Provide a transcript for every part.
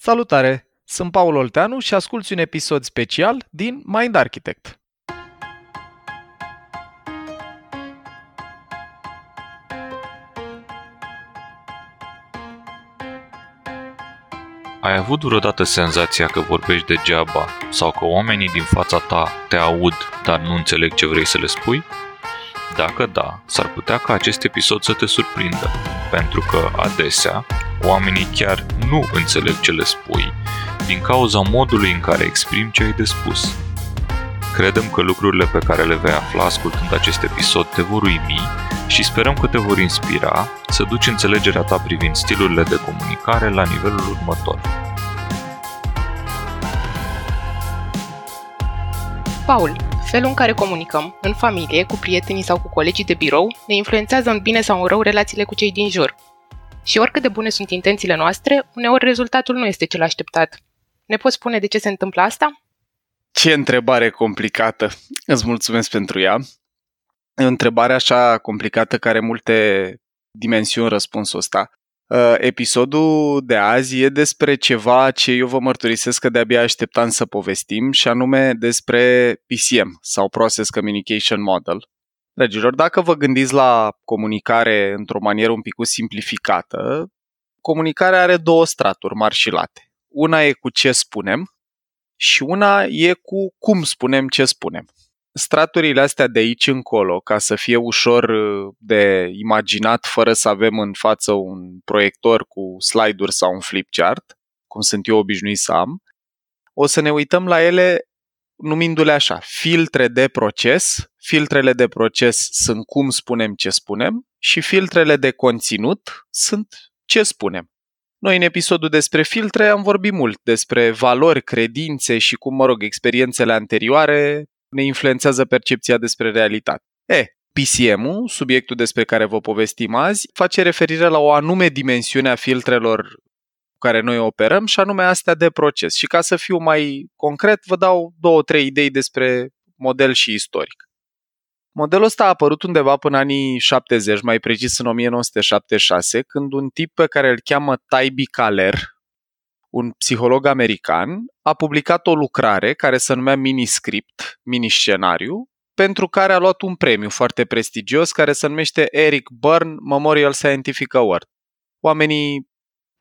Salutare! Sunt Paul Olteanu și asculți un episod special din MindArchitect. Ai avut vreodată senzația că vorbești degeaba sau că oamenii din fața ta te aud, dar nu înțeleg ce vrei să le spui? Dacă da, s-ar putea ca acest episod să te surprindă, pentru că adesea oamenii chiar nu înțeleg ce le spui din cauza modului în care exprimi ce ai de spus. Credem că lucrurile pe care le vei afla ascultând acest episod te vor uimi și sperăm că te vor inspira să duci înțelegerea ta privind stilurile de comunicare la nivelul următor. Paul, felul în care comunicăm, în familie, cu prietenii sau cu colegii de birou, ne influențează în bine sau în rău relațiile cu cei din jur. Și oricât de bune sunt intențiile noastre, uneori rezultatul nu este cel așteptat. Ne poți spune de ce se întâmplă asta? Ce întrebare complicată! Îți mulțumesc pentru ea. E o întrebare așa complicată care are multe dimensiuni răspunsul ăsta. Episodul de azi e despre ceva ce eu vă mărturisesc că de-abia așteptam să povestim și anume despre PCM sau Process Communication Model. Dragilor, dacă vă gândiți la comunicare într-o manieră un pic simplificată, comunicarea are două straturi mari și late. Una e cu ce spunem și una e cu cum spunem ce spunem. Straturile astea de aici încolo, ca să fie ușor de imaginat fără să avem în față un proiector cu slide-uri sau un flip chart, cum sunt eu obișnuit să am, o să ne uităm la ele numindu-le așa, filtre de proces. Filtrele de proces sunt cum spunem ce spunem și filtrele de conținut sunt ce spunem. Noi în episodul despre filtre am vorbit mult despre valori, credințe și cum, experiențele anterioare ne influențează percepția despre realitate. PCM-ul, subiectul despre care vă povestim azi, face referire la o anume dimensiune a filtrelor cu care noi operăm și anume astea de proces. Și ca să fiu mai concret, vă dau 2-3 idei despre model și istoric. Modelul ăsta a apărut undeva până anii 70, mai precis în 1976, când un tip pe care îl cheamă Taibi Kahler, un psiholog american, a publicat o lucrare care se numea Miniscript, miniscenariu, pentru care a luat un premiu foarte prestigios care se numește Eric Berne Memorial Scientific Award. Oamenii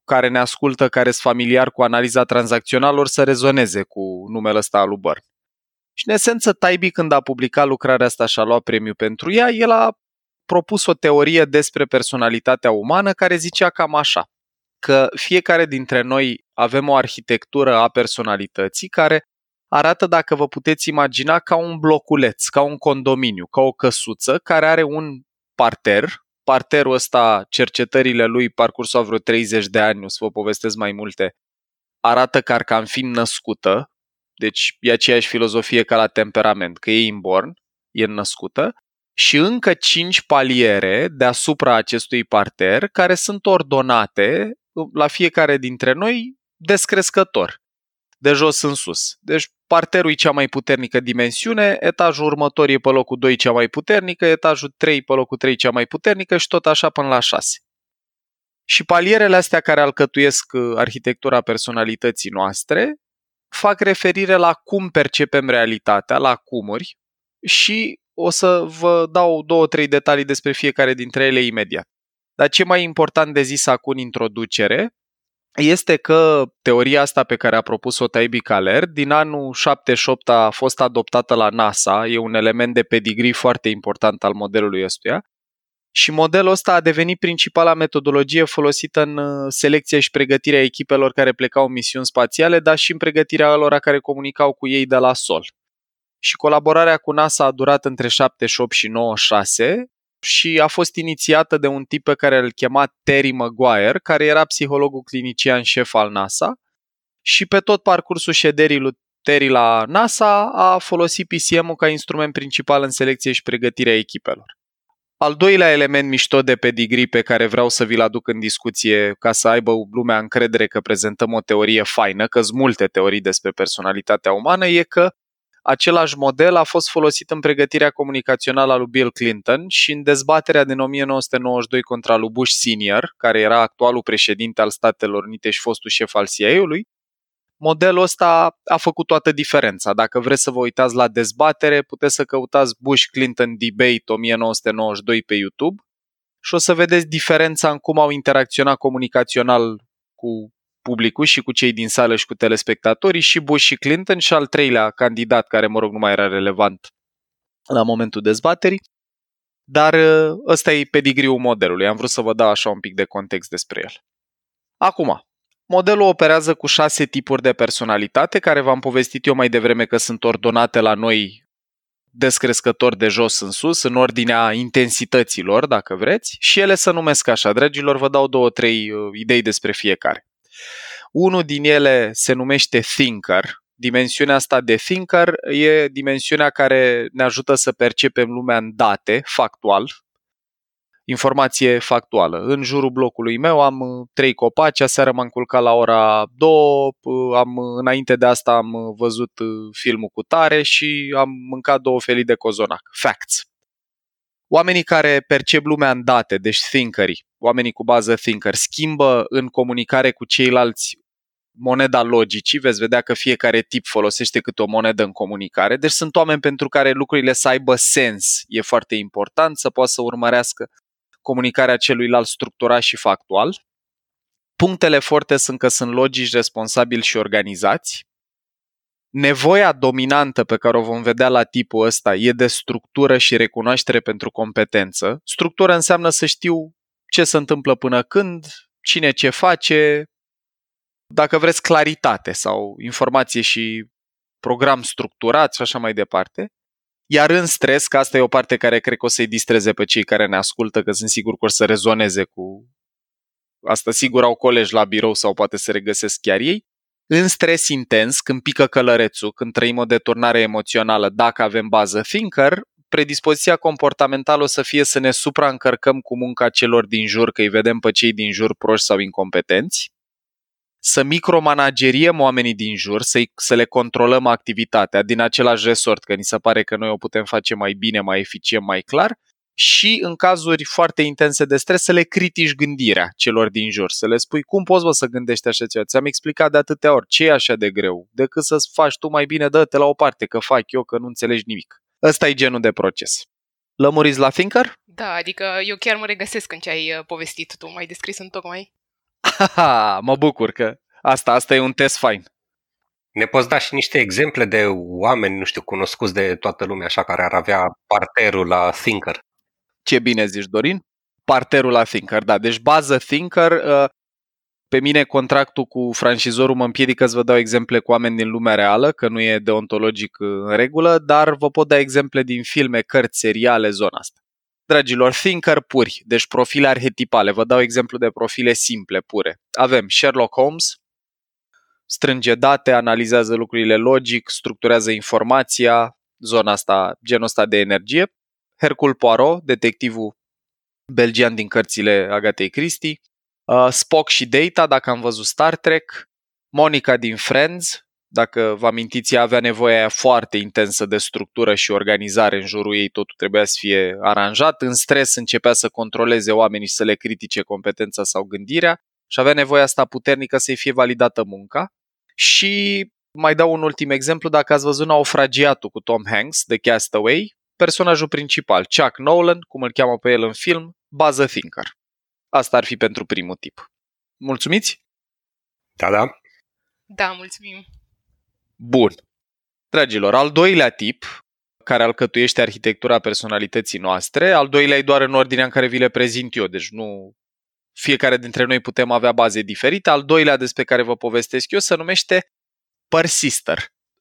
care ne ascultă, care sunt familiari cu analiza tranzacțională, or să rezoneze cu numele ăsta al lui Berne. Și în esență, Taibi, când a publicat lucrarea asta și a luat premiu pentru ea, el a propus o teorie despre personalitatea umană care zicea cam așa, că fiecare dintre noi avem o arhitectură a personalității care arată, dacă vă puteți imagina, ca un bloculeț, ca un condominiu, ca o căsuță care are un parter. Parterul ăsta, cercetările lui, parcursul a vreo 30 de ani, o să vă povestesc mai multe, arată că ar cam fi născută. Deci e aceeași filozofie ca la temperament, că e inborn, e născută, și încă 5 paliere deasupra acestui parter care sunt ordonate la fiecare dintre noi descrescător, de jos în sus. Deci parterul e cea mai puternică dimensiune, etajul următor e pe locul 2 cea mai puternică, etajul 3 pe locul 3 cea mai puternică și tot așa până la 6. Și palierele astea care alcătuiesc arhitectura personalității noastre fac referire la cum percepem realitatea, la cumuri, și o să vă dau 2-3 detalii despre fiecare dintre ele imediat. Dar ce mai important de zis acum în introducere este că teoria asta pe care a propus-o Taibi Kahler din anul 78 a fost adoptată la NASA, e un element de pedigree foarte important al modelului ăstuia, și modelul ăsta a devenit principala metodologie folosită în selecția și pregătirea echipelor care plecau în misiuni spațiale, dar și în pregătirea alora care comunicau cu ei de la sol. Și colaborarea cu NASA a durat între 78 și 96 și a fost inițiată de un tip pe care îl chema Terry Maguire, care era psihologul clinician șef al NASA, și pe tot parcursul șederii lui Terry la NASA a folosit PCM-ul ca instrument principal în selecție și pregătirea echipelor. Al doilea element mișto de pedigree pe care vreau să vi-l aduc în discuție ca să aibă lumea încredere că prezentăm o teorie faină, că sunt multe teorii despre personalitatea umană, e că Același model a fost folosit în pregătirea comunicațională a lui Bill Clinton și în dezbaterea din 1992 contra lui Bush Senior, care era actualul președinte al Statelor Unite și fostul șef al CIA-ului. Modelul ăsta a făcut toată diferența. Dacă vreți să vă uitați la dezbatere, puteți să căutați Bush Clinton Debate 1992 pe YouTube și o să vedeți diferența în cum au interacționat comunicațional cu publicul și cu cei din sală și cu telespectatorii și Bush și Clinton și al treilea candidat care, nu mai era relevant la momentul dezbaterii. Dar ăsta e pedigriul modelului. Am vrut să vă dau așa un pic de context despre el. Acum, modelul operează cu 6 tipuri de personalitate, care v-am povestit eu mai devreme că sunt ordonate la noi descrescător de jos în sus, în ordinea intensităților, dacă vreți, și ele se numesc așa. Dragilor, vă dau 2-3 idei despre fiecare. Unul din ele se numește Thinker. Dimensiunea asta de Thinker e dimensiunea care ne ajută să percepem lumea în date, factual, informație factuală. În jurul blocului meu am 3 copaci, aseară m-am culcat la ora 2, înainte de asta am văzut filmul cu tare și am mâncat 2 felii de cozonac. Facts. Oamenii care percep lumea în date, deci thinkeri, oamenii cu bază thinker, schimbă în comunicare cu ceilalți moneda logicii, veți vedea că fiecare tip folosește câte o monedă în comunicare, deci sunt oameni pentru care lucrurile să aibă sens, e foarte important să poată să urmărească comunicarea celuilalt structurat și factual. Punctele forte sunt că sunt logici, responsabili și organizați. Nevoia dominantă pe care o vom vedea la tipul ăsta e de structură și recunoaștere pentru competență. Structură înseamnă să știu ce se întâmplă până când, cine ce face, dacă vreți claritate sau informație și program structurat și așa mai departe. Iar în stres, că asta e o parte care cred că o să-i distreze pe cei care ne ascultă, că sunt sigur că o să rezoneze cu asta, sigur au colegi la birou sau poate se regăsesc chiar ei. În stres intens, când pică călărețul, când trăim o deturnare emoțională, dacă avem bază thinker, predispoziția comportamentală o să fie să ne supraîncărcăm cu munca celor din jur, că îi vedem pe cei din jur proști sau incompetenți, să micromanageriem oamenii din jur, să le controlăm activitatea din același resort, că ni se pare că noi o putem face mai bine, mai eficient, mai clar, și în cazuri foarte intense de stres să le critici gândirea celor din jur, să le spui cum poți să gândești așa ceva, ți-am explicat de atâtea ori, ce e așa de greu, decât să faci tu mai bine, dă-te la o parte, că fac eu, că nu înțelegi nimic. Ăsta e genul de proces. Lămuriți la thinker? Da, adică eu chiar mă regăsesc în ce ai povestit tu, m-ai descris în tocmai. Mă bucur că asta e un test fain. Ne poți da și niște exemple de oameni, nu știu, cunoscuți de toată lumea, așa, care ar avea parterul la thinker? Ce bine zici, Dorin? Parterul la thinker, da. Deci bază thinker, pe mine contractul cu francizorul mă împiedică să vă dau exemple cu oameni din lumea reală, că nu e deontologic în regulă, dar vă pot da exemple din filme, cărți, seriale, zona asta. Dragilor, thinker puri, deci profile arhetipale. Vă dau exemplu de profile simple, pure. Avem Sherlock Holmes, strânge date, analizează lucrurile logic, structurează informația, zona asta, genul ăsta de energie. Hercule Poirot, detectivul belgian din cărțile Agatei Christie. Spock și Data, dacă am văzut Star Trek. Monica din Friends, dacă vă amintiți, ea avea nevoie foarte intensă de structură și organizare în jurul ei, totul trebuia să fie aranjat. În stres începea să controleze oamenii și să le critique competența sau gândirea și avea nevoia asta puternică să-i fie validată munca. Și mai dau un ultim exemplu, dacă ați văzut Naufragiatul cu Tom Hanks, de Castaway, personajul principal, Chuck Nolan, cum îl cheamă pe el în film, bază thinker. Asta ar fi pentru primul tip. Mulțumiți? Da, da. Da, mulțumim. Bun. Dragilor, al doilea tip care alcătuiește arhitectura personalității noastre, al doilea e doar în ordinea în care vi le prezint eu, deci nu fiecare dintre noi putem avea baze diferite. Al doilea despre care vă povestesc eu se numește Persister.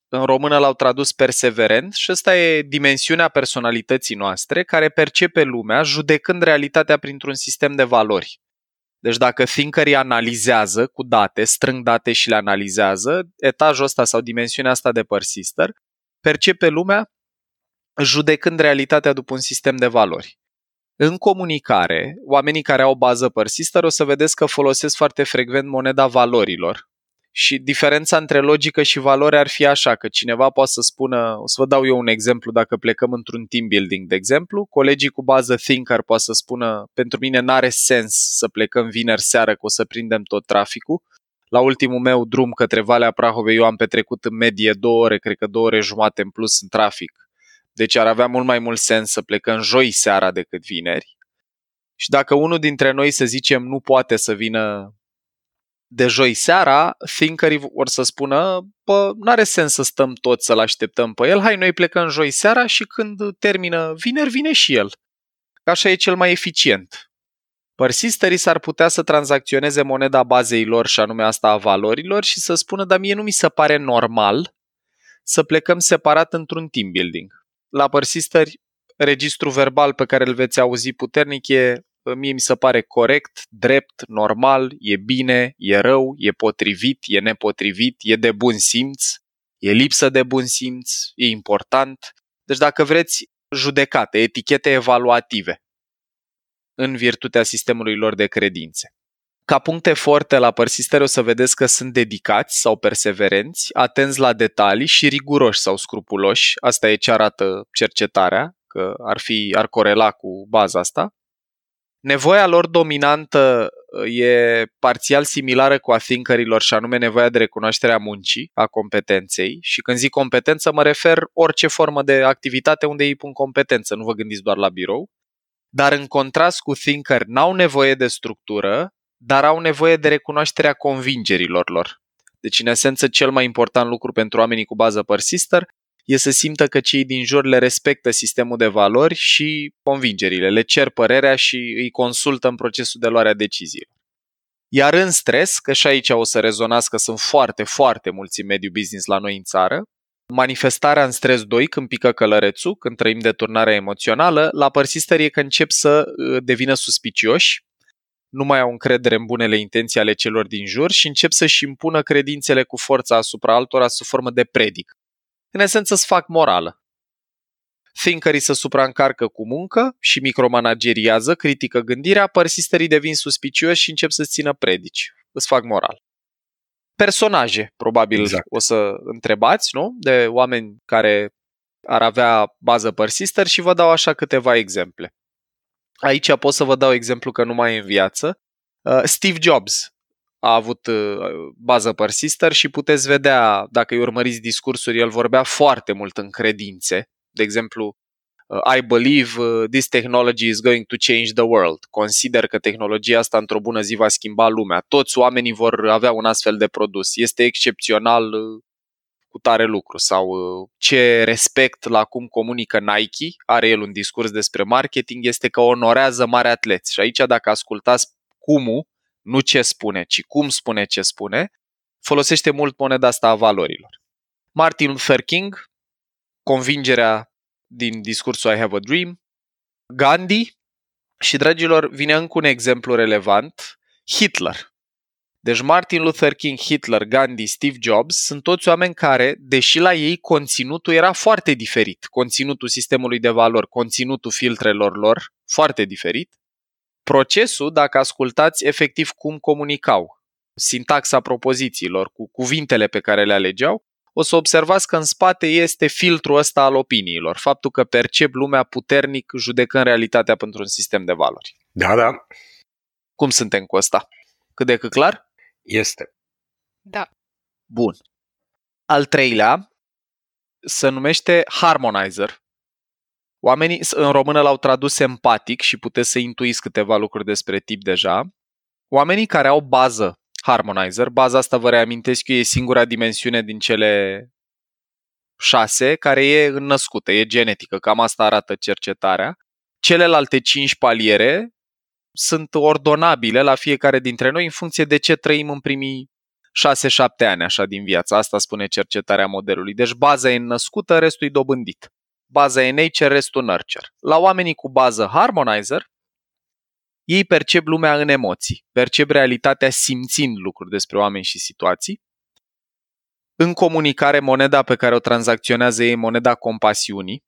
În română l-au tradus perseverent și ăsta e dimensiunea personalității noastre care percepe lumea judecând realitatea printr-un sistem de valori. Deci dacă thinkerii analizează cu date, strâng date și le analizează, etajul ăsta sau dimensiunea asta de persister percepe lumea judecând realitatea după un sistem de valori. În comunicare, oamenii care au bază persister o să vedeți că folosesc foarte frecvent moneda valorilor Și diferența între logică și valoare ar fi așa, că cineva poate să spună, o să vă dau eu un exemplu, dacă plecăm într-un team building, de exemplu, colegii cu bază Thinker poate să spună, pentru mine n-are sens să plecăm vineri seară, că o să prindem tot traficul. La ultimul meu drum către Valea Prahovei eu am petrecut în medie 2 ore, cred că 2 ore jumate în plus în trafic. Deci ar avea mult mai mult sens să plecăm joi seara decât vineri. Și dacă unul dintre noi, să zicem, nu poate să vină de joi seara, thinkerii vor să spună, bă, n-are sens să stăm toți să-l așteptăm pe el, hai noi plecăm joi seara și când termină vineri, vine și el. Așa e cel mai eficient. Persisterii s-ar putea să tranzacționeze moneda bazei lor, și anume asta a valorilor, și să spună, dar mie nu mi se pare normal să plecăm separat într-un team building. La persisteri, registrul verbal pe care îl veți auzi puternic e, mie mi se pare corect, drept, normal, e bine, e rău, e potrivit, e nepotrivit, e de bun simț, e lipsă de bun simț, e important. Deci dacă vreți, judecate, etichete evaluative în virtutea sistemului lor de credințe. Ca puncte forte la persistere o să vedeți că sunt dedicați sau perseverenți, atenți la detalii și riguroși sau scrupuloși. Asta e ce arată cercetarea, că ar corela cu baza asta. Nevoia lor dominantă e parțial similară cu a thinkerilor, și anume nevoia de recunoaștere a muncii, a competenței. Și când zic competență mă refer orice formă de activitate unde îi pun competență, nu vă gândiți doar la birou. Dar în contrast cu thinker, n-au nevoie de structură, dar au nevoie de recunoașterea convingerilor lor. Deci, în esență, cel mai important lucru pentru oamenii cu bază persister e să simtă că cei din jur le respectă sistemul de valori și convingerile, le cer părerea și îi consultă în procesul de luare a deciziilor. Iar în stres, că și aici o să rezonați că sunt foarte, foarte mulți în mediul business la noi în țară, manifestarea în stres 2, când pică călărețul, când trăim deturnarea emoțională, la persisteri e că încep să devină suspicioși, nu mai au încredere în bunele intenții ale celor din jur și încep să-și impună credințele cu forța asupra altora sub formă de predic. În esență îți fac morală. Thinkerii se supraîncarcă cu muncă și micromanageriază, critică gândirea, persisterii devin suspicioși și încep să-ți țină predici. Îți fac moral. Personaje, probabil exact. O să întrebați, nu? De oameni care ar avea bază persister și vă dau așa câteva exemple. Aici pot să vă dau exemplu că nu mai e în viață. Steve Jobs a avut bază persister și puteți vedea, dacă îi urmăriți discursuri, el vorbea foarte mult în credințe. De exemplu, I believe this technology is going to change the world. Consider că tehnologia asta într-o bună zi va schimba lumea. Toți oamenii vor avea un astfel de produs. Este excepțional cu tare lucru. Sau ce respect la cum comunică Nike, are el un discurs despre marketing, este că onorează mari atleți. Și aici dacă ascultați cum-ul, nu ce spune, ci cum spune ce spune, folosește mult moneda asta a valorilor. Martin Luther King, convingerea din discursul I have a dream, Gandhi și, dragilor, vine încă un exemplu relevant, Hitler. Deci Martin Luther King, Hitler, Gandhi, Steve Jobs sunt toți oameni care, deși la ei conținutul era foarte diferit, conținutul sistemului de valori, conținutul filtrelor lor, foarte diferit, procesul, dacă ascultați efectiv cum comunicau, sintaxa propozițiilor cu cuvintele pe care le alegeau, o să observați că în spate este filtrul ăsta al opiniilor, faptul că percep lumea puternic, judecând realitatea pentru un sistem de valori. Da, da. Cum suntem cu ăsta? Cât de cât clar? Este. Da. Bun. Al treilea se numește Harmonizer. Oamenii în română l-au tradus empatic și puteți să intuiți câteva lucruri despre tip deja. Oamenii care au bază Harmonizer, baza asta vă reamintesc eu, e singura dimensiune din cele 6 care e înnăscută, e genetică, cam asta arată cercetarea. Celelalte 5 paliere sunt ordonabile la fiecare dintre noi în funcție de ce trăim în primii 6-7 ani așa din viața. Asta spune cercetarea modelului. Deci baza e înnăscută, restul e dobândit. Baza e nature, restul nurture. La oamenii cu bază Harmonizer, ei percep lumea în emoții, percep realitatea simțind lucruri despre oameni și situații. În comunicare, moneda pe care o tranzacționează e moneda compasiunii.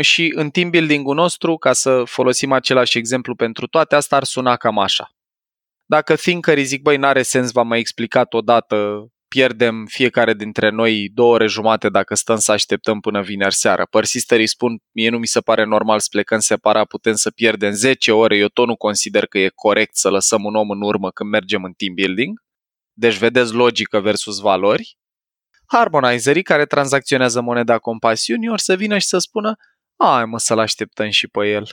Și în team building-ul nostru, ca să folosim același exemplu pentru toate, asta ar suna cam așa. Dacă thinkerii zic, băi, n-are sens, v-am mai explicat odată pierdem fiecare dintre noi 2 ore jumate dacă stăm să așteptăm până vineri seara. Persisterii spun, mie nu mi se pare normal să plecăm separat, putem să pierdem 10 ore, eu tot nu consider că e corect să lăsăm un om în urmă când mergem în team building. Deci vedeți logică versus valori. Harmonizerii care tranzacționează moneda compasiunii ori să vină și să spună, ai mă să-l așteptăm și pe el.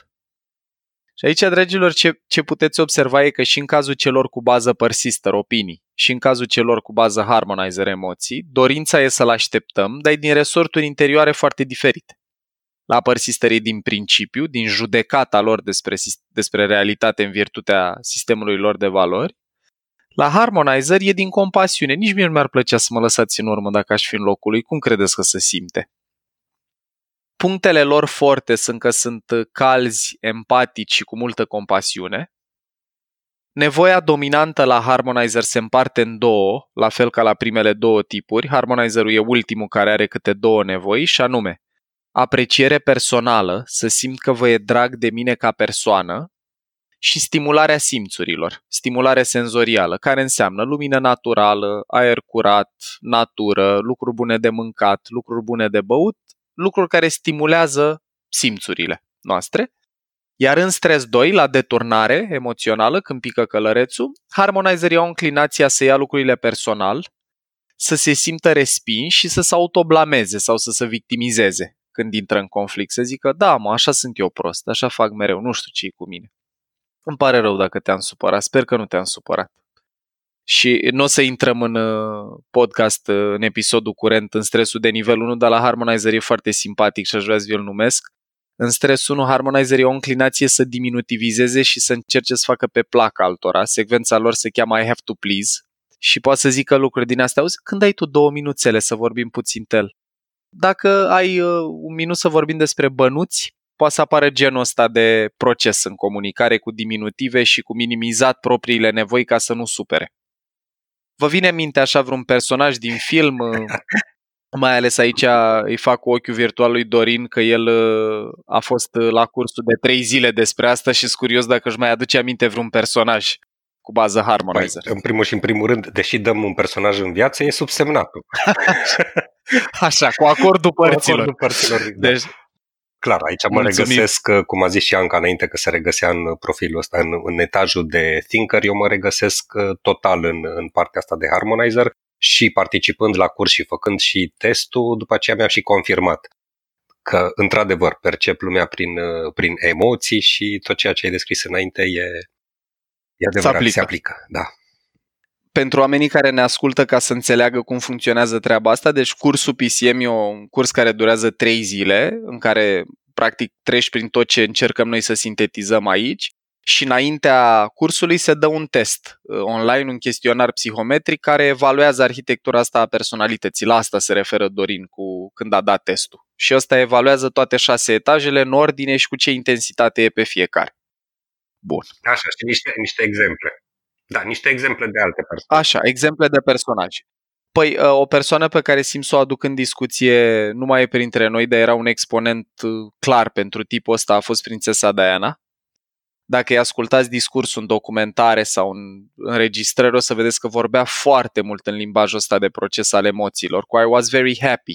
Și aici, dragilor, ce puteți observa e că și în cazul celor cu bază persister, opinii, și în cazul celor cu bază harmonizer, emoții, dorința e să-l așteptăm, dar e din resorturi interioare foarte diferite. La persisterii din principiu, din judecata lor despre realitate în virtutea sistemului lor de valori. La harmonizer e din compasiune. Nici mie nu mi-ar plăcea să mă lăsați în urmă dacă aș fi în locul lui. Cum credeți că se simte? Punctele lor forte sunt că sunt calzi, empatici și cu multă compasiune. Nevoia dominantă la harmonizer se împarte în 2, la fel ca la primele 2 tipuri. Harmonizerul e ultimul care are câte 2 nevoi și anume apreciere personală, să simt că vă e drag de mine ca persoană, și stimularea simțurilor, stimulare senzorială, care înseamnă lumină naturală, aer curat, natură, lucruri bune de mâncat, lucruri bune de băut, lucruri care stimulează simțurile noastre. Iar în stres 2, la deturnare emoțională, când pică călărețul, harmonizerii au înclinația să ia lucrurile personal, să se simtă respinși și să se autoblameze sau să se victimizeze când intră în conflict. Să zică, da, mă, așa sunt eu prost, așa fac mereu, nu știu ce e cu mine. Îmi pare rău dacă te-am supărat, sper că nu te-am supărat. Și nu o să intrăm în podcast, în episodul curent, în stresul de nivel 1, dar la harmonizer e foarte simpatic și aș vrea să vi-l numesc. În stresul 1, harmonizerii au o înclinație să diminutivizeze și să încerce să facă pe plac altora. Secvența lor se cheamă I have to please și poate să zică lucruri din astea. Auzi, când ai tu 2 minuțele să vorbim puțin tel? Dacă ai 1 minut să vorbim despre bănuți, poate să apară genul ăsta de proces în comunicare cu diminutive și cu minimizat propriile nevoi ca să nu supere. Vă vine în minte așa vreun personaj din film? Mai ales aici îi fac cu ochiul virtual lui Dorin că el a fost la cursul de 3 zile despre asta și-s curios dacă își mai aduce aminte vreun personaj cu bază harmonizer. Păi, în primul și în primul rând, deși dăm un personaj în viață, e subsemnatul. Așa, cu acordul părților. Cu acordul părților, deci, clar, aici mă regăsesc, cum a zis și Anca înainte că se regăsea în profilul ăsta, în etajul de thinker, eu mă regăsesc total în partea asta de harmonizer și participând la curs și făcând și testul, după aceea mi-am și confirmat că, într-adevăr, percep lumea prin emoții și tot ceea ce ai descris înainte e adevărat, se aplică. Da. Pentru oamenii care ne ascultă ca să înțeleagă cum funcționează treaba asta, deci cursul PCM e un curs care durează 3 zile, în care practic treci prin tot ce încercăm noi să sintetizăm aici și înaintea cursului se dă un test online, un chestionar psihometric care evaluează arhitectura asta a personalității. La asta se referă Dorin cu când a dat testul. Și ăsta evaluează toate 6 etajele în ordine și cu ce intensitate e pe fiecare. Bun. Așa, și niște exemple. Da, niște exemple de alte persoane. Așa, exemple de personaje. Păi, o persoană pe care simt să o aduc în discuție nu mai e printre noi, dar era un exponent clar pentru tipul ăsta, a fost prințesa Diana. Dacă îi ascultați discursul în documentare sau în înregistrări, o să vedeți că vorbea foarte mult în limbajul ăsta de proces al emoțiilor. Cu I was very happy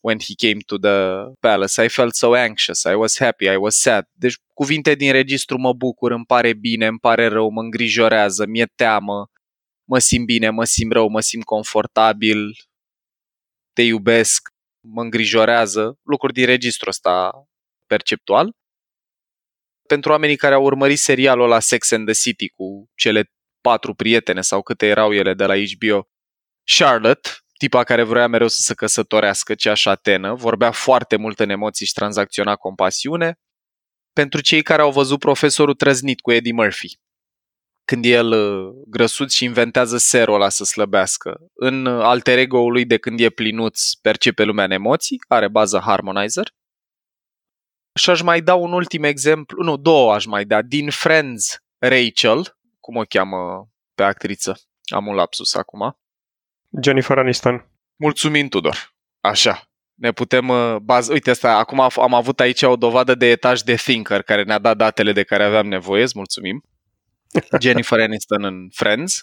when he came to the palace. I felt so anxious. I was happy. I was sad. Deci cuvinte din registru mă bucur, îmi pare bine, îmi pare rău, mă îngrijorează, mi-e teamă, mă simt bine, mă simt rău, mă simt confortabil, te iubesc, mă îngrijorează, lucruri din registru ăsta perceptual. Pentru oamenii care au urmărit serialul ăla Sex and the City cu cele 4 prietene sau câte erau ele de la HBO, Charlotte, tipa care vroia mereu să se căsătorească, cea șatenă, vorbea foarte mult în emoții și tranzacționa compasiune. Pentru cei care au văzut Profesorul Trăznit cu Eddie Murphy, când el grăsuț și inventează serul ăla să slăbească, în alter ego-ul lui de când e plinuț percepe lumea în emoții, are bază harmonizer. Și aș mai da un ultim exemplu, 2 aș mai da, din Friends, Rachel, cum o cheamă pe actriță? Am un lapsus acum. Jennifer Aniston. Mulțumim, Tudor. Așa. Ne putem baza. Uite asta, acum am avut aici o dovadă de etaj de thinker care ne-a dat datele de care aveam nevoie, îți mulțumim. Jennifer Aniston în Friends.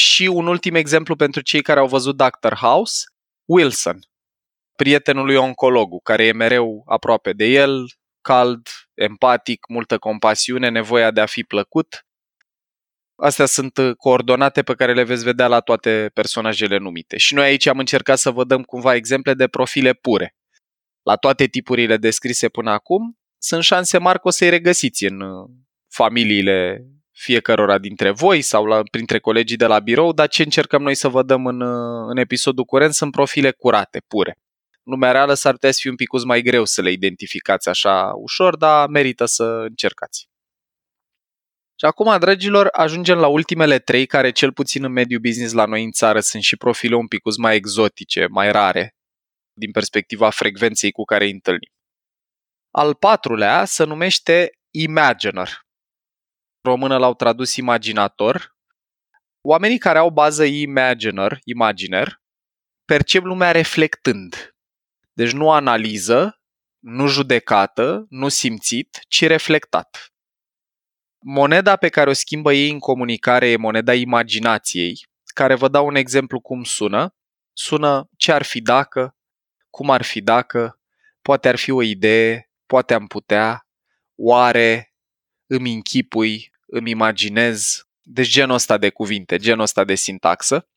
Și un ultim exemplu pentru cei care au văzut Dr. House, Wilson, prietenul lui oncologul, care e mereu aproape de el, cald, empatic, multă compasiune, nevoia de a fi plăcut. Astea sunt coordonate pe care le veți vedea la toate personajele numite. Și noi aici am încercat să vă dăm cumva exemple de profile pure. La toate tipurile descrise până acum, sunt șanse mari că o să-i regăsiți în familiile fiecărora dintre voi sau printre colegii de la birou, dar ce încercăm noi să vă dăm în episodul curent sunt profile curate, pure. În lumea reală s-ar putea să fie un pic mai greu să le identificați așa ușor, dar merită să încercați. Și acum, dragilor, ajungem la ultimele trei, care cel puțin în mediul business la noi în țară sunt și profile un pic mai exotice, mai rare, din perspectiva frecvenței cu care îi întâlnim. Al patrulea se numește Imaginer. Română l-au tradus imaginator. Oamenii care au bază Imaginer, percep lumea reflectând. Deci nu analiză, nu judecată, nu simțit, ci reflectat. Moneda pe care o schimbă ei în comunicare e moneda imaginației, care vă dau un exemplu cum sună. Sună ce ar fi dacă, cum ar fi dacă, poate ar fi o idee, poate am putea, oare, îmi închipui, îmi imaginez. Deci genul ăsta de cuvinte, genul ăsta de sintaxă.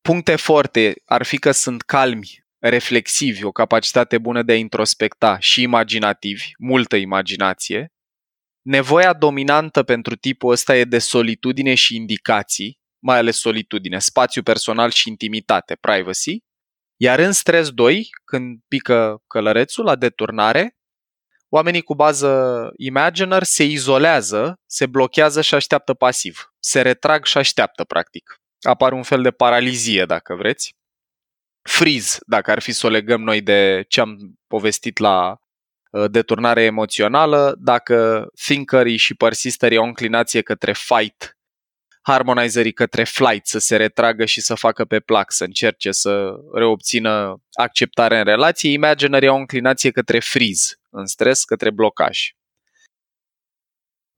Puncte forte ar fi că sunt calmi, reflexivi, o capacitate bună de a introspecta și imaginativi, multă imaginație. Nevoia dominantă pentru tipul ăsta e de solitudine și indicații, mai ales solitudine, spațiu personal și intimitate, privacy. Iar în stres 2, când pică călărețul la deturnare, oamenii cu bază Imaginer se izolează, se blochează și așteaptă pasiv. Se retrag și așteaptă, practic. Apare un fel de paralizie, dacă vreți. Freeze, dacă ar fi să o legăm noi de ce am povestit la deturnare emoțională, dacă thinkerii și persisterii au înclinație către fight, harmonizerii către flight, să se retragă și să facă pe plac, să încerce să reobțină acceptare în relație, imaginerii au înclinație către freeze, în stres, către blocaj.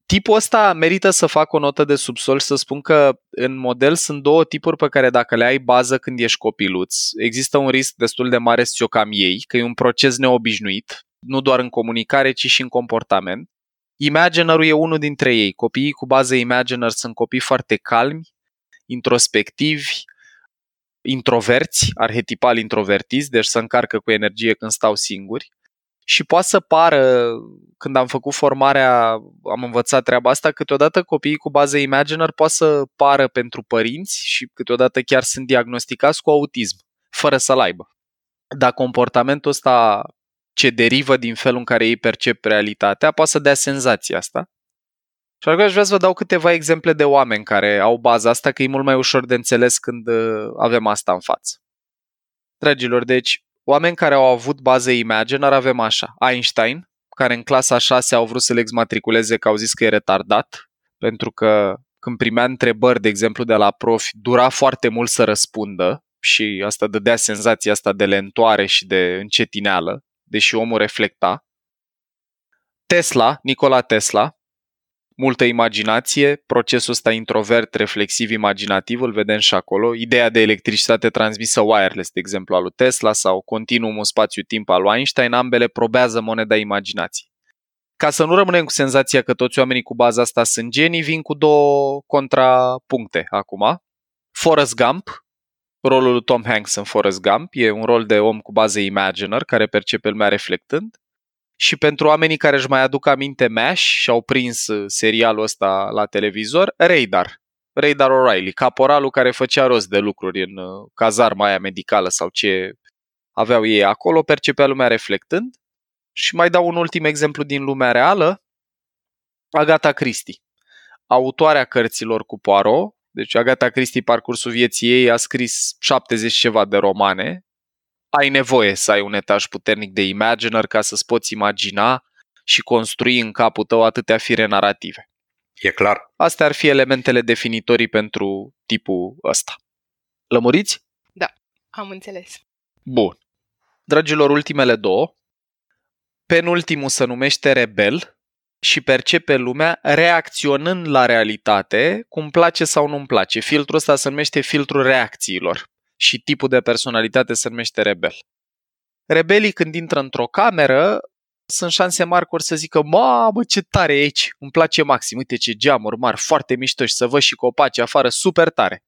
Tipul ăsta merită să fac o notă de subsol și să spun că în model sunt două tipuri pe care dacă le ai bază când ești copiluț, există un risc destul de mare să ți-o cam iei, că e un proces neobișnuit, nu doar în comunicare, ci și în comportament. Imaginerul e unul dintre ei. Copiii cu bază Imaginer sunt copii foarte calmi, introspectivi, introverți, arhetipal introvertiți, deci se încarcă cu energie când stau singuri. Și poate să pară, când am făcut formarea, am învățat treaba asta, câteodată copiii cu bază Imaginer poate să pară pentru părinți și câteodată chiar sunt diagnosticați cu autism, fără să-l aibă. Dar comportamentul ăsta ce derivă din felul în care ei percep realitatea, poate să dea senzația asta. Și acum aș vrea să vă dau câteva exemple de oameni care au baza asta, că e mult mai ușor de înțeles când avem asta în față. Dragilor, deci, oameni care au avut bază Imaginer avem așa. Einstein, care în clasa 6 au vrut să-l exmatriculeze că au zis că e retardat, pentru că când primea întrebări, de exemplu, de la profi, dura foarte mult să răspundă și asta dădea senzația asta de lentoare și de încetineală, deși omul reflecta. Tesla, Nikola Tesla, multă imaginație, procesul ăsta introvert, reflexiv, imaginativ, îl vedem și acolo. Ideea de electricitate transmisă wireless, de exemplu, al lui Tesla sau continuumul spațiu-timp al lui Einstein, ambele probează moneda imaginației. Ca să nu rămânem cu senzația că toți oamenii cu baza asta sunt genii, vin cu două contrapuncte acum. Forrest Gump, rolul lui Tom Hanks în Forrest Gump e un rol de om cu bază Imaginer care percepe lumea reflectând. Și pentru oamenii care își mai aduc aminte MASH și au prins serialul ăsta la televizor, Radar O'Reilly, caporalul care făcea rost de lucruri în cazarma aia medicală sau ce aveau ei acolo, percepea lumea reflectând. Și mai dau un ultim exemplu din lumea reală, Agatha Christie, autoarea cărților cu Poirot. Deci Agatha Christie, parcursul vieții ei, a scris 70 ceva de romane. Ai nevoie să ai un etaj puternic de Imaginer ca să-ți poți imagina și construi în capul tău atâtea fire narrative. E clar. Astea ar fi elementele definitorii pentru tipul ăsta. Lămuriți? Da, am înțeles. Bun. Dragilor, ultimele două. Penultimul se numește Rebel. și percepe lumea reacționând la realitate, cum place sau nu-mi place. Filtrul ăsta se numește filtrul reacțiilor și tipul de personalitate se numește rebel. Rebelii când intră într-o cameră, sunt șanse mari că or să zică: mamă, ce tare e aici, îmi place maxim, uite ce geamuri mari, foarte mișto și să văd și copaci afară, super tare.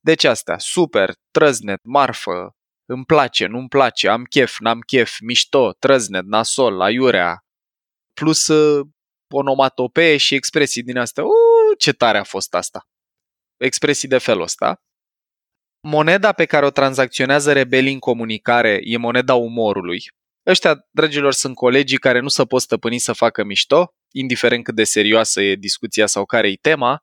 Deci astea, super, trăznet, marfă, îmi place, nu-mi place, am chef, n-am chef, mișto, trăznet, nasol, aiurea, plus onomatopee și expresii din astea, ce tare a fost asta, expresii de felul ăsta. Moneda pe care o tranzacționează rebelii în comunicare e moneda umorului. Ăștia, dragilor, sunt colegii care nu se pot stăpâni să facă mișto, indiferent cât de serioasă e discuția sau care e tema.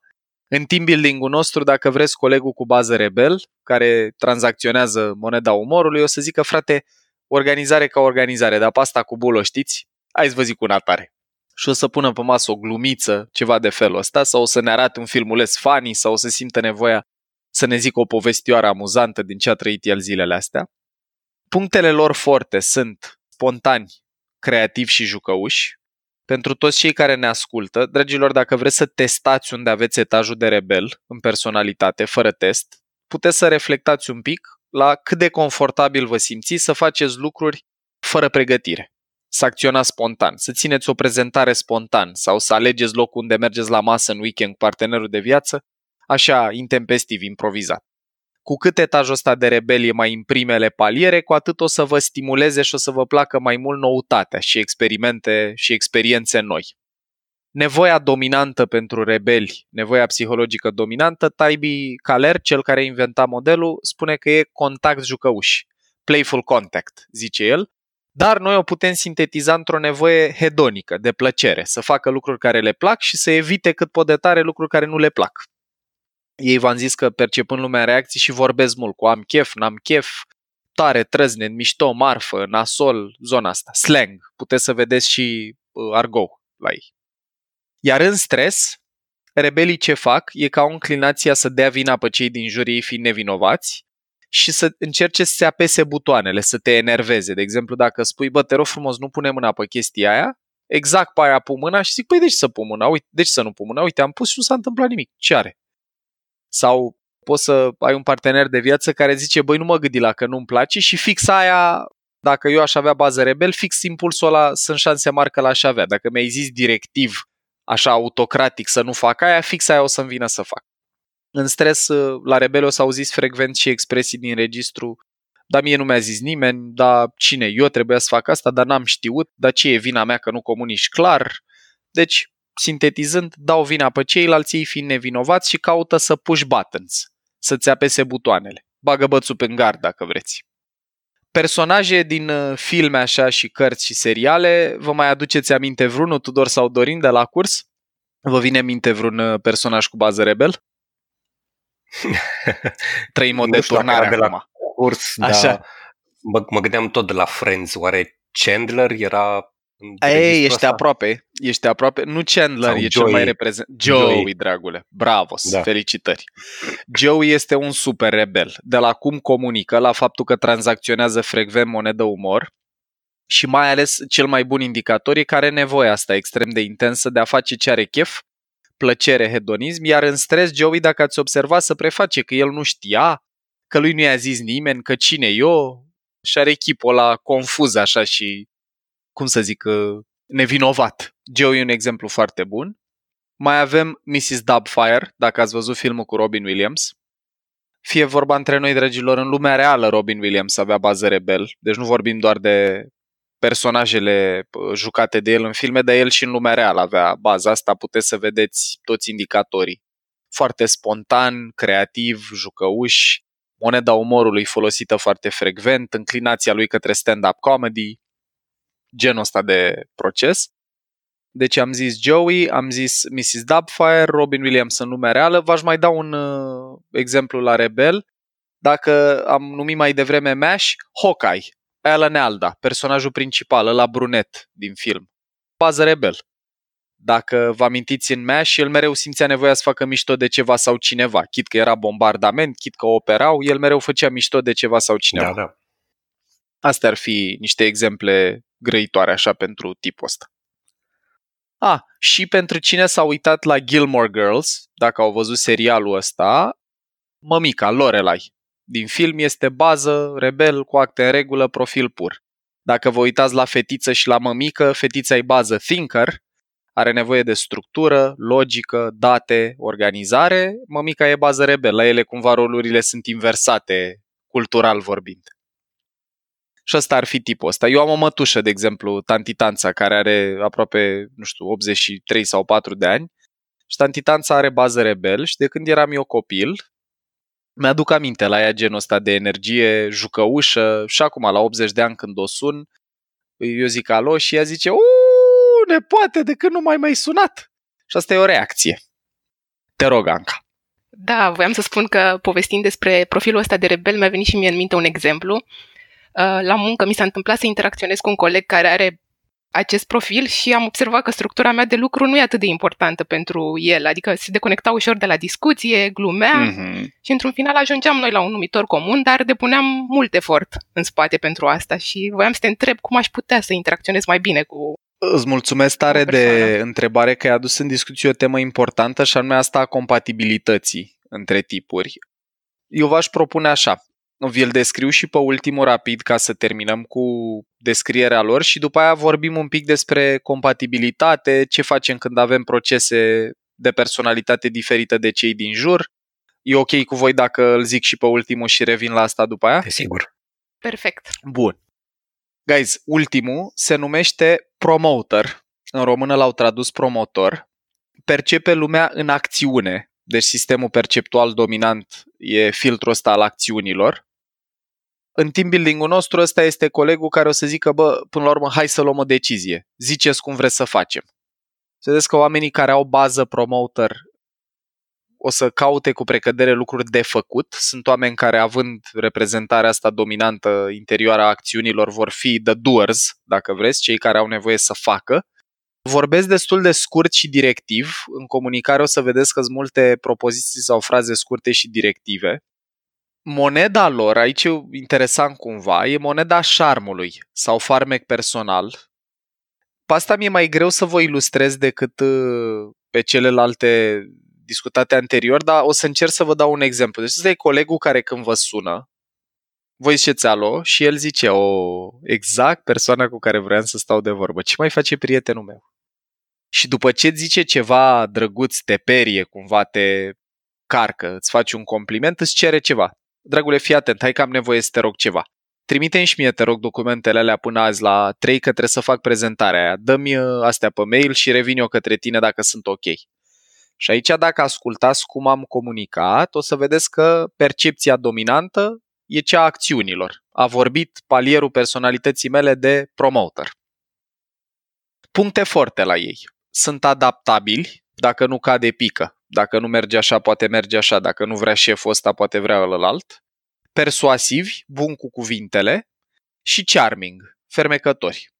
În team building-ul nostru, dacă vreți colegul cu bază rebel, care tranzacționează moneda umorului, o să zică: frate, organizare ca organizare, dar pe asta cu bulă știți, hai să vă zic una tare. Și o să pună pe masă o glumiță, ceva de felul ăsta, sau o să ne arate un filmuleț funny, sau o să simtă nevoia să ne zică o povestioară amuzantă din ce a trăit el zilele astea. Punctele lor forte sunt spontani, creativi și jucăuși. Pentru toți cei care ne ascultă, dragilor, dacă vreți să testați unde aveți etajul de rebel în personalitate, fără test, puteți să reflectați un pic la cât de confortabil vă simțiți să faceți lucruri fără pregătire, să acționați spontan, să țineți o prezentare spontan sau să alegeți locul unde mergeți la masă în weekend cu partenerul de viață, așa, intempestiv, improvizat. Cu cât etajul ăsta de rebelie mai în primele paliere, cu atât o să vă stimuleze și o să vă placă mai mult noutatea și experimente și experiențe noi. Nevoia dominantă pentru rebeli, nevoia psihologică dominantă, Taibi Kahler, cel care inventa modelul, spune că e contact jucăuș, playful contact, zice el, dar noi o putem sintetiza într-o nevoie hedonică, de plăcere, să facă lucruri care le plac și să evite cât pot de tare lucruri care nu le plac. Ei v-am zis că percepând lumea în reacții și vorbesc mult cu am chef, n-am chef, tare, trăzne, mișto, marfă, nasol, zona asta, slang. Puteți să vedeți și argou la ei. Iar în stres, rebelii ce fac e că au inclinația să dea vina pe cei din jur, ei fiind nevinovați, și să încerce să se apese butoanele, să te enerveze. De exemplu, dacă spui: bă, te rog frumos, nu pune mâna pe chestia aia, exact pe aia pun mâna și zic: păi de ce să pun mâna? Uite, de ce să nu pun mâna? Uite, am pus și nu s-a întâmplat nimic. Ce are? Sau poți să ai un partener de viață care zice: băi, nu mă gândi la că nu-mi place, și fix aia, dacă eu aș avea bază rebel, fix impulsul ăla sunt șanse mari că l-aș avea. Dacă mi-ai zis directiv, așa autocratic, să nu fac aia, fix aia o să-mi vină să fac. În stres, la rebel o să auziți frecvent și expresii din registru: dar mie nu mi-a zis nimeni, dar cine, eu trebuia să fac asta, dar n-am știut, dar ce e vina mea că nu comunici clar? Deci, sintetizând, dau vina pe ceilalți, ei fiind nevinovați, și caută să push buttons, să-ți apese butoanele. Bagă bățul pe gard, dacă vreți. Personaje din filme așa și cărți și seriale, vă mai aduceți aminte vreunul, Tudor sau Dorin, de la curs? Vă vine minte vreun personaj cu bază rebel? Trăim o deturnare de la curs, așa. Dar mă gândeam tot de la Friends. Oare Chandler era... Ei, ești aproape. Nu Chandler, sau e Joey. Cel mai reprezentat. Joey, dragule, bravo, da. Felicitări. Joey este un super rebel. De la cum comunică, la faptul că tranzacționează frecvent monedă umor, și mai ales cel mai bun indicator e că are nevoia asta extrem de intensă de a face ce are chef, plăcere, hedonism. Iar în stres, Joey, dacă ați observat, se preface că el nu știa, că lui nu i-a zis nimeni, că cine eu, și are chipul ăla confuz așa și, cum să zic, nevinovat. Joey e un exemplu foarte bun. Mai avem Mrs. Doubtfire, dacă ați văzut filmul cu Robin Williams. Fie vorba între noi, dragilor, în lumea reală Robin Williams avea bază rebel, deci nu vorbim doar de personajele jucate de el în filme, dar el și în lumea reală avea baza asta, puteți să vedeți toți indicatorii. Foarte spontan, creativ, jucăuș, moneda umorului folosită foarte frecvent, înclinația lui către stand-up comedy, genul ăsta de proces. Deci am zis Joey, am zis Mrs. Doubtfire, Robin Williams în lumea reală. V-aș mai da un exemplu la rebel. Dacă am numit mai devreme MASH, Hawkeye, Alan Alda, personajul principal, ăla brunet din film. Bază rebel. Dacă vă amintiți, în MASH, el mereu simțea nevoia să facă mișto de ceva sau cineva. Chit că era bombardament, chit că operau, el mereu făcea mișto de ceva sau cineva. Da, da. Astea ar fi niște exemple grăitoare așa pentru tipul ăsta. Și pentru cine s-a uitat la Gilmore Girls, dacă au văzut serialul ăsta, mămica Lorelai din film este bază, rebel, cu acte în regulă, profil pur. Dacă vă uitați la fetiță și la mămică, fetița e bază thinker, are nevoie de structură, logică, date, organizare, mămica e bază rebel, la ele cumva rolurile sunt inversate, cultural vorbind. Și ăsta ar fi tipul ăsta. Eu am o mătușă, de exemplu, tantitanța, care are aproape, 83 sau 4 de ani și tantitanța are bază rebel și de când eram eu copil, mi-aduc aminte la ea genul ăsta de energie, jucăușă și acum la 80 de ani când o sun, eu zic alo și ea zice nepoate, de când nu m-ai mai sunat. Și asta e o reacție. Te rog, Anca. Da, voiam să spun că povestind despre profilul ăsta de rebel mi-a venit și mie în minte un exemplu. La muncă mi s-a întâmplat să interacționez cu un coleg care are acest profil și am observat că structura mea de lucru nu e atât de importantă pentru el, adică se deconecta ușor de la discuție, glumea și într-un final ajungeam noi la un numitor comun, dar depuneam mult efort în spate pentru asta și voiam să te întreb cum aș putea să interacționez mai bine cu... Îți mulțumesc tare de întrebare că ai adus în discuție o temă importantă și anume asta a compatibilității între tipuri. Eu v-aș propune așa. Vi-l descriu și pe ultimul rapid ca să terminăm cu descrierea lor și după aia vorbim un pic despre compatibilitate, ce facem când avem procese de personalitate diferită de cei din jur. E ok cu voi dacă îl zic și pe ultimul și revin la asta după aia? Desigur. Perfect. Bun. Guys, ultimul se numește Promoter. În română l-au tradus promotor. Percepe lumea în acțiune. Deci sistemul perceptual dominant e filtrul ăsta al acțiunilor. În team building-ul nostru ăsta este colegul care o să zică, până la urmă, hai să luăm o decizie. Ziceți cum vreți să facem. Să vedeți că oamenii care au bază promoter o să caute cu precădere lucruri de făcut. Sunt oameni care, având reprezentarea asta dominantă interioară a acțiunilor, vor fi the doers, dacă vreți, cei care au nevoie să facă. Vorbesc destul de scurt și directiv. În comunicare o să vedeți că sunt multe propoziții sau fraze scurte și directive. Moneda lor, aici e interesant cumva, e moneda șarmului sau farmec personal. Pe asta mi-e mai greu să vă ilustrez decât pe celelalte discutate anterior, dar o să încerc să vă dau un exemplu. Deci ăsta e colegul care când vă sună, voi ziceți alo și el zice exact persoana cu care vreau să stau de vorbă. Ce mai face prietenul meu? Și după ce îți zice ceva drăguț, te perie, cumva te carcă, îți face un compliment, îți cere ceva. Dragule, fii atent, hai că am nevoie să te rog ceva. Trimite-mi și mie, te rog, documentele alea până azi la 3 că trebuie să fac prezentarea aia. Dă-mi astea pe mail și revin eu către tine dacă sunt ok. Și aici dacă ascultați cum am comunicat, o să vedeți că percepția dominantă e cea a acțiunilor. A vorbit palierul personalității mele de promoter. Puncte forte la ei. Sunt adaptabili, dacă nu cade pică. Dacă nu merge așa, poate merge așa. Dacă nu vrea șeful ăsta, poate vrea ălălalt. Persuasivi, bun cu cuvintele. Și charming, fermecători.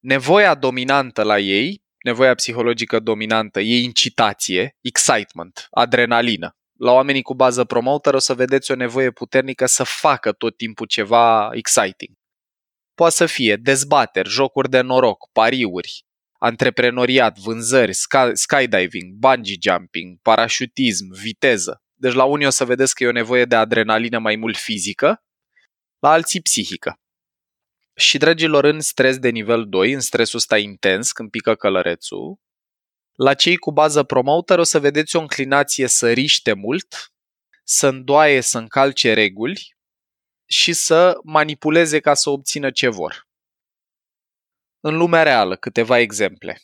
Nevoia dominantă la ei, nevoia psihologică dominantă, e incitație, excitement, adrenalină. La oamenii cu bază promoter o să vedeți o nevoie puternică să facă tot timpul ceva exciting. Poate să fie dezbateri, jocuri de noroc, pariuri, antreprenoriat, vânzări, skydiving, bungee jumping, parașutism, viteză. Deci la unii o să vedeți că e o nevoie de adrenalină mai mult fizică, la alții psihică. Și, dragilor, în stres de nivel 2, în stresul ăsta intens, când pică călărețul, la cei cu bază promoter o să vedeți o înclinație să riște mult, să îndoaie, să încalce reguli și să manipuleze ca să obțină ce vor. În lumea reală, câteva exemple.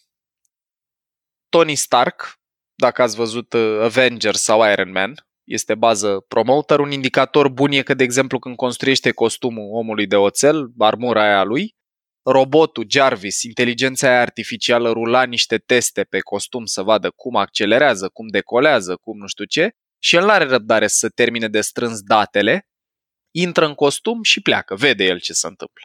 Tony Stark, dacă ați văzut Avengers sau Iron Man, este bază promoter. Un indicator bun e că, de exemplu, când construiește costumul omului de oțel, armura aia lui, robotul Jarvis, inteligența aia artificială, rula niște teste pe costum să vadă cum accelerează, cum decolează, cum nu știu ce, și el n-are răbdare să termine de strâns datele, intră în costum și pleacă, vede el ce se întâmplă.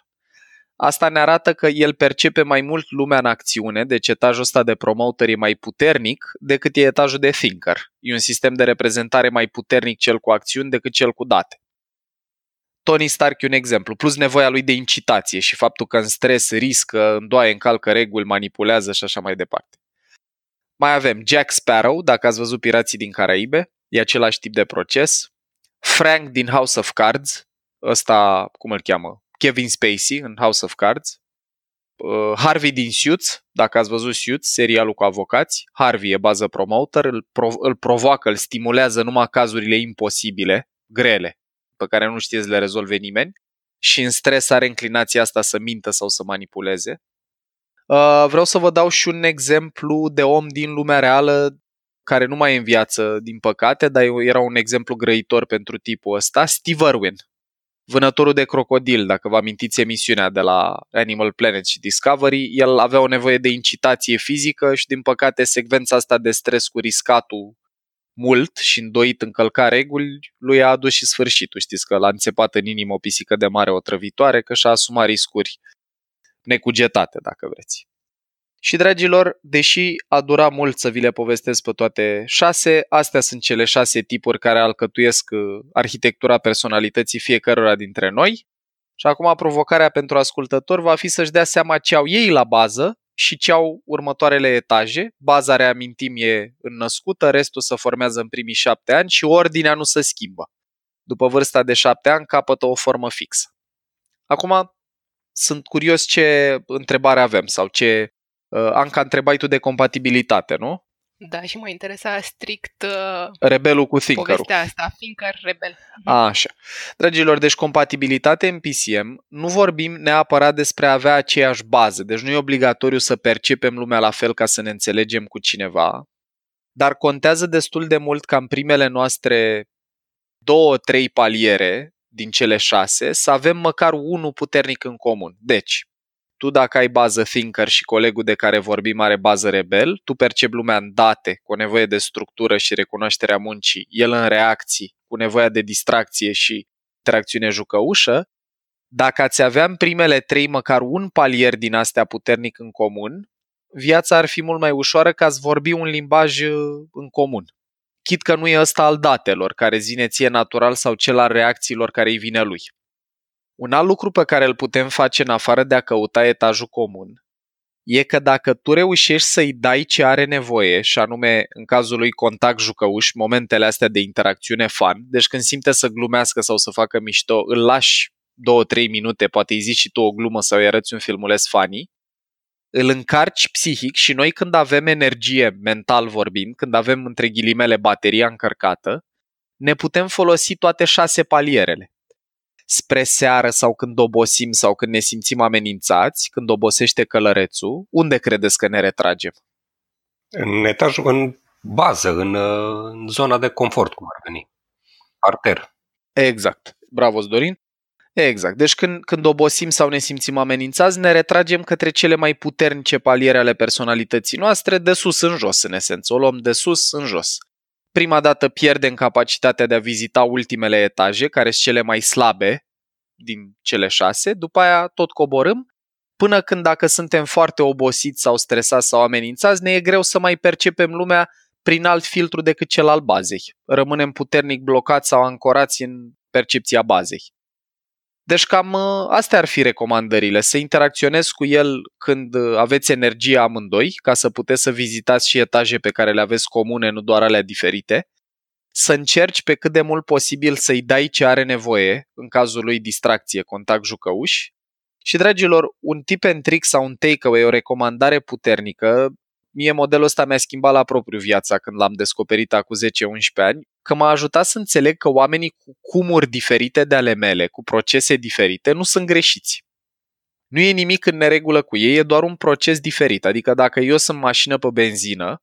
Asta ne arată că el percepe mai mult lumea în acțiune, deci etajul ăsta de promoter e mai puternic decât e etajul de thinker. E un sistem de reprezentare mai puternic cel cu acțiuni decât cel cu date. Tony Stark e un exemplu, plus nevoia lui de incitație și faptul că în stres riscă, îndoaie, încalcă reguli, manipulează și așa mai departe. Mai avem Jack Sparrow, dacă ați văzut Pirații din Caraibe, e același tip de proces. Frank din House of Cards, ăsta, cum îl cheamă? Kevin Spacey în House of Cards. Harvey din Suits, dacă ați văzut Suits, serialul cu avocați. Harvey e bază promoter, îl provoacă, îl stimulează numai cazurile imposibile, grele, pe care nu știe să le rezolve nimeni. Și în stres are inclinația asta să mintă sau să manipuleze. Vreau să vă dau și un exemplu de om din lumea reală care nu mai e în viață, din păcate, dar era un exemplu grăitor pentru tipul ăsta, Steve Irwin, vânătorul de crocodil, dacă vă amintiți emisiunea de la Animal Planet și Discovery. El avea o nevoie de incitație fizică și, din păcate, secvența asta de stres cu riscatul mult și îndoit încălca reguli lui a adus și sfârșitul. Știți că l-a înțepat în inimă o pisică de mare otrăvitoare, că și-a asumat riscuri necugetate, dacă vreți. Și, dragilor, deși a durat mult să vi le povestesc pe toate 6, astea sunt cele 6 tipuri care alcătuiesc arhitectura personalității fiecăruia dintre noi. Și acum provocarea pentru ascultător va fi să-și dea seama ce au ei la bază și ce au următoarele etaje. Baza, reamintim, e înnăscută, restul se formează în primii 7 ani și ordinea nu se schimbă. După vârsta de 7 ani capătă o formă fixă. Acum, sunt curios ce întrebare avem sau ce... Anca, întrebai tu de compatibilitate, nu? Da, și mă interesa strict Rebelul cu Thinker-ul. Povestea asta, Thinker, Rebel. Așa. Dragilor, deci compatibilitate în PCM, nu vorbim neapărat despre a avea aceeași bază, deci nu e obligatoriu să percepem lumea la fel ca să ne înțelegem cu cineva, dar contează destul de mult ca în primele noastre 2-3 paliere din cele 6 să avem măcar unul puternic în comun. Deci, tu dacă ai bază Thinker și colegul de care vorbim are bază Rebel, tu percepi lumea în date, cu nevoie de structură și recunoașterea muncii, el în reacții, cu nevoia de distracție și interacțiune jucăușă. Dacă ați avea în primele 3 măcar un palier din astea puternic în comun, viața ar fi mult mai ușoară că ați vorbi un limbaj în comun. Chit că nu e ăsta al datelor, care zine ție natural, sau cel al reacțiilor care îi vine lui. Un alt lucru pe care îl putem face în afară de a căuta etajul comun e că dacă tu reușești să-i dai ce are nevoie, și anume în cazul lui contact jucăuș, momentele astea de interacțiune fun, deci când simte să glumească sau să facă mișto, îl lași 2-3 minute, poate îi zici și tu o glumă sau îi arăți un filmuleț funny, îl încarci psihic și noi când avem energie, mental vorbind, când avem între ghilimele bateria încărcată, ne putem folosi toate 6 palierele. Spre seară sau când obosim sau când ne simțim amenințați, când obosește călărețul, unde credeți că ne retragem? În etajul, în bază, în zona de confort, cum ar veni. Parter. Exact. Bravo, Dorin. Exact. Deci când obosim sau ne simțim amenințați, ne retragem către cele mai puternice paliere ale personalității noastre, de sus în jos, în esență. O luăm de sus în jos. Prima dată pierdem capacitatea de a vizita ultimele etaje, care sunt cele mai slabe din cele 6, după aia tot coborâm, până când, dacă suntem foarte obosiți sau stresați sau amenințați, ne e greu să mai percepem lumea prin alt filtru decât cel al bazei. Rămânem puternic blocați sau ancorați în percepția bazei. Deci cam astea ar fi recomandările, să interacționezi cu el când aveți energie amândoi, ca să puteți să vizitați și etaje pe care le aveți comune, nu doar alea diferite, să încerci pe cât de mult posibil să-i dai ce are nevoie, în cazul lui distracție, contact jucăuș. Și, dragilor, un tip and trick sau un takeaway, o recomandare puternică, mie modelul ăsta mi-a schimbat la propriu viața când l-am descoperit acum 10-11 ani, că m-a ajutat să înțeleg că oamenii cu cumuri diferite de ale mele, cu procese diferite, nu sunt greșiți. Nu e nimic în neregulă cu ei, e doar un proces diferit. Adică dacă eu sunt mașină pe benzină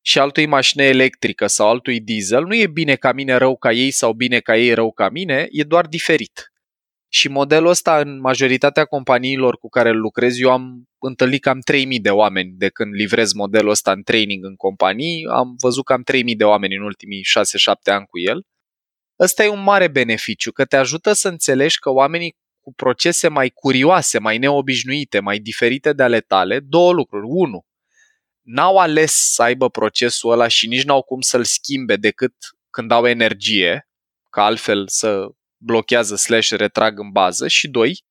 și altul e mașină electrică sau altul e diesel, nu e bine ca mine rău ca ei sau bine ca ei rău ca mine, e doar diferit. Și modelul ăsta, în majoritatea companiilor cu care lucrez, eu am întâlnit cam 3.000 de oameni de când livrez modelul ăsta în training în companii. Am văzut cam 3.000 de oameni în ultimii 6-7 ani cu el. Ăsta e un mare beneficiu, că te ajută să înțelegi că oamenii cu procese mai curioase, mai neobișnuite, mai diferite de ale tale, două lucruri. 1. N-au ales să aibă procesul ăla și nici n-au cum să-l schimbe decât când au energie, că altfel să blochează / retrag în bază. Și 2.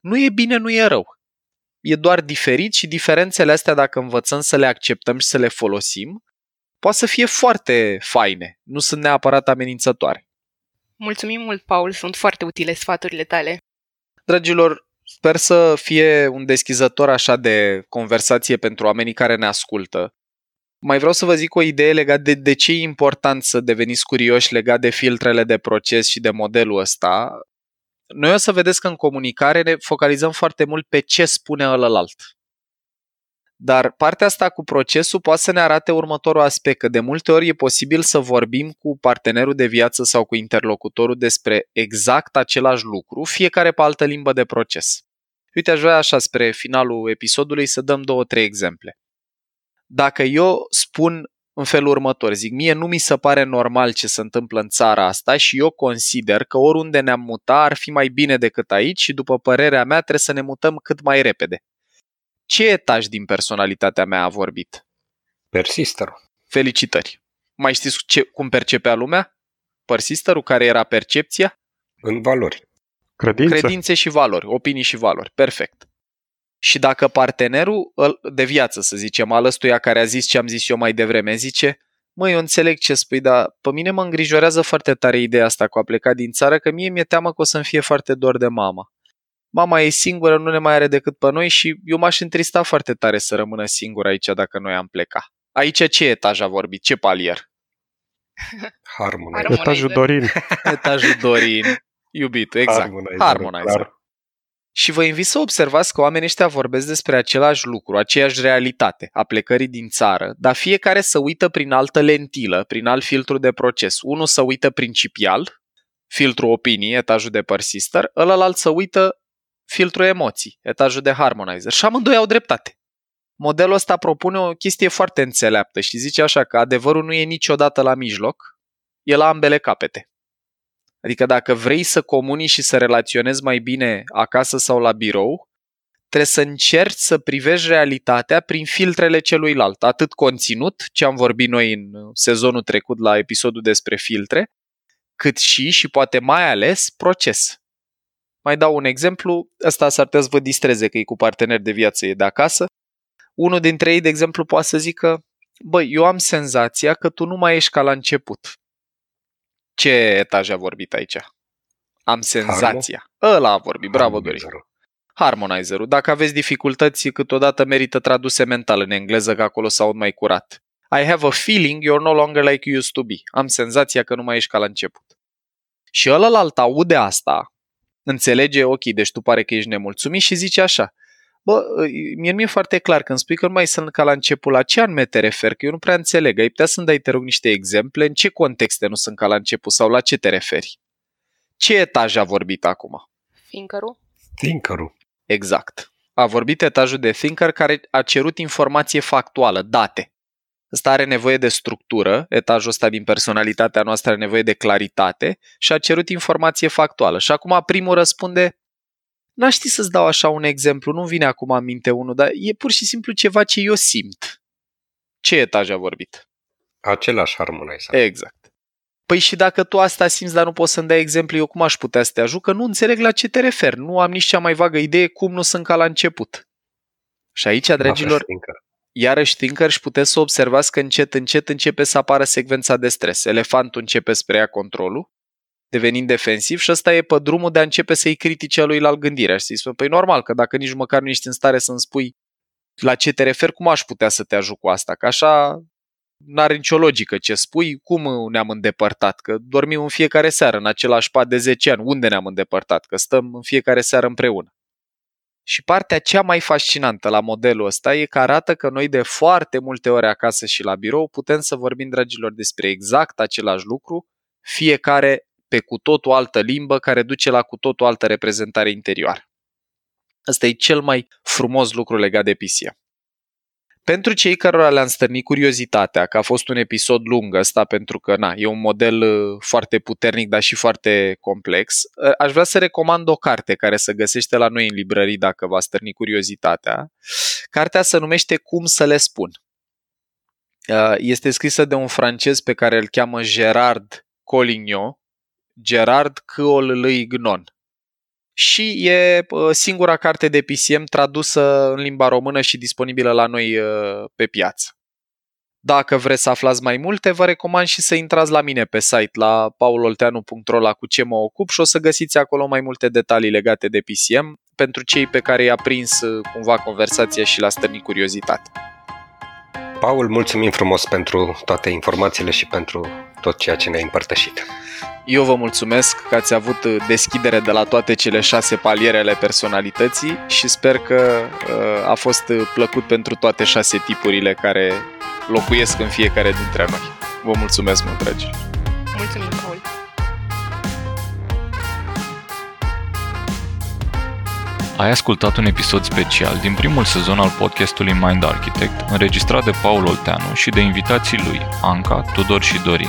Nu e bine, nu e rău. e doar diferit și diferențele astea, dacă învățăm să le acceptăm și să le folosim, poate să fie foarte faine, nu sunt neapărat amenințătoare. Mulțumim mult, Paul, sunt foarte utile sfaturile tale. Dragilor, sper să fie un deschizător așa de conversație pentru oamenii care ne ascultă. Mai vreau să vă zic o idee legată de ce e important să deveniți curioși legat de filtrele de proces și de modelul ăsta. Noi o să vedeți că în comunicare ne focalizăm foarte mult pe ce spune ălălalt. Dar partea asta cu procesul poate să ne arate următorul aspect, că de multe ori e posibil să vorbim cu partenerul de viață sau cu interlocutorul despre exact același lucru, fiecare pe altă limbă de proces. Uite, aș vrea așa spre finalul episodului să dăm 2-3 exemple. Dacă eu spun în felul următor, zic, mie nu mi se pare normal ce se întâmplă în țara asta și eu consider că oriunde ne-am muta ar fi mai bine decât aici și după părerea mea trebuie să ne mutăm cât mai repede. Ce etaj din personalitatea mea a vorbit? Persister. Felicitări. Mai știți cum percepea lumea? Persisterul, care era percepția? În valori. Credințe și valori, opinii și valori. Perfect. Și dacă partenerul de viață, să zicem, al ăstuia care a zis ce am zis eu mai devreme, zice, măi, eu înțeleg ce spui, dar pe mine mă îngrijorează foarte tare ideea asta cu a pleca din țară, că mie mi-e teamă că o să-mi fie foarte dor de mama. Mama e singură, nu ne mai are decât pe noi și eu m-aș întrista foarte tare să rămână singură aici dacă noi am pleca. Aici ce etaj a vorbit? Ce palier? Harmonizer. Etajul Dorin. Etajul Dorin. Iubitul, exact. Harmonizer. Și vă invit să observați că oamenii ăștia vorbesc despre același lucru, aceeași realitate a plecării din țară, dar fiecare se uită prin altă lentilă, prin alt filtru de proces. Unul se uită principial, filtru opinii, etajul de persister, ălălalt se uită filtru emoții, etajul de harmonizer. Și amândoi au dreptate. Modelul ăsta propune o chestie foarte înțeleaptă și zice așa că adevărul nu e niciodată la mijloc, e la ambele capete. Adică dacă vrei să comunici și să relaționezi mai bine acasă sau la birou, trebuie să încerci să privești realitatea prin filtrele celuilalt. Atât conținut, ce am vorbit noi în sezonul trecut la episodul despre filtre, cât și poate mai ales, proces. Mai dau un exemplu, ăsta s-ar putea să vă distreze că e cu parteneri de viață, e de acasă. Unul dintre ei, de exemplu, poate să zică, băi, eu am senzația că tu nu mai ești ca la început. Ce etaj a vorbit aici? Am senzația. Ăla a vorbit, bravo, Dorin. Harmonizerul. Dacă aveți dificultăți, câteodată merită traduse mental în engleză, că acolo s-aud mai curat. I have a feeling you're no longer like you used to be. Am senzația că nu mai ești ca la început. Și ălălalt aude asta, înțelege, ok, deci tu pare că ești nemulțumit și zice așa, bă, mie nu e foarte clar, când spui că nu mai sunt ca la început, la ce anume te referi? Că eu nu prea înțeleg. Ai putea să-mi dai, te rog, niște exemple? În ce contexte nu sunt ca la început sau la ce te referi? Ce etaj a vorbit acum? Thinker-ul. Exact. A vorbit etajul de thinker, care a cerut informație factuală, date. Ăsta are nevoie de structură, etajul ăsta din personalitatea noastră are nevoie de claritate și a cerut informație factuală. Și acum primul răspunde, n-aș ști să-ți dau așa un exemplu, nu vine acum în minte unul, dar e pur și simplu ceva ce eu simt. Ce etaj a vorbit? Același harmonizer. Exact. Păi și dacă tu asta simți, dar nu poți să-mi dai exemplu, eu cum aș putea să te ajut? Că nu înțeleg la ce te referi, nu am nici cea mai vagă idee cum nu sunt ca la început. Și aici, dragilor, iarăși Thinker, și puteți să observați că încet, încet începe să apară secvența de stres. Elefantul începe să preia controlul, devenind defensiv, și ăsta e pe drumul de a începe să-i critice aluilalt gândirea. Și să-i spun, păi normal, că dacă nici măcar nu ești în stare să-mi spui la ce te referi, cum aș putea să te ajut cu asta? Că așa n-are nicio logică ce spui, cum ne-am îndepărtat? Că dormim în fiecare seară în același pat de 10 ani, unde ne-am îndepărtat? Că stăm în fiecare seară împreună. Și partea cea mai fascinantă la modelul ăsta e că arată că noi de foarte multe ori acasă și la birou putem să vorbim, dragilor, despre exact același lucru, fiecare pe cu totul altă limbă, care duce la cu totul altă reprezentare interioară. Ăsta e cel mai frumos lucru legat de PCM. Pentru cei cărora le-am stârnit curiozitatea, că a fost un episod lung ăsta, pentru că e un model foarte puternic, dar și foarte complex, aș vrea să recomand o carte care se găsește la noi în librării dacă v-a stârnit curiozitatea. Cartea se numește Cum să le spun. Este scrisă de un francez pe care îl cheamă Gerard Collignon, Gerard Câol Lui Gnon. și e singura carte de PCM tradusă în limba română și disponibilă la noi pe piață. Dacă vreți să aflați mai multe, vă recomand și să intrați la mine pe site, la paulolteanu.ro, la cu ce mă ocup, și o să găsiți acolo mai multe detalii legate de PCM pentru cei pe care i-a prins cumva conversația și l-a stârnit curiozitate. Paul, mulțumim frumos pentru toate informațiile și pentru tot ceea ce ne-ai împărtășit. Eu vă mulțumesc că ați avut deschidere de la toate cele 6 paliere ale personalității și sper că a fost plăcut pentru toate 6 tipurile care locuiesc în fiecare dintre noi. Vă mulțumesc mult, dragilor! Mulțumim, Paul! Ai ascultat un episod special din primul sezon al podcastului Mind Architect, înregistrat de Paul Olteanu și de invitații lui, Anca, Tudor și Dorin.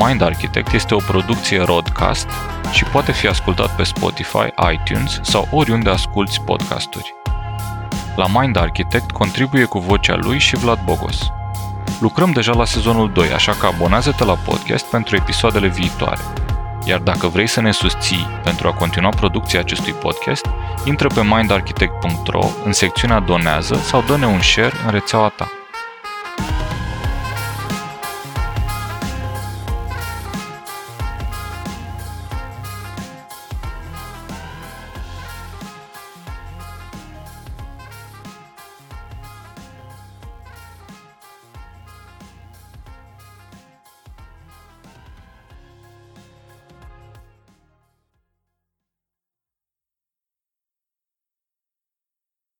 Mind Architect este o producție Rodcast și poate fi ascultat pe Spotify, iTunes sau oriunde asculti podcasturi. La Mind Architect contribuie cu vocea lui și Vlad Bogos. Lucrăm deja la sezonul 2, așa că abonează-te la podcast pentru episoadele viitoare. Iar dacă vrei să ne susții pentru a continua producția acestui podcast, intră pe mindarchitect.ro în secțiunea Donează sau dă-ne un share în rețeaua ta.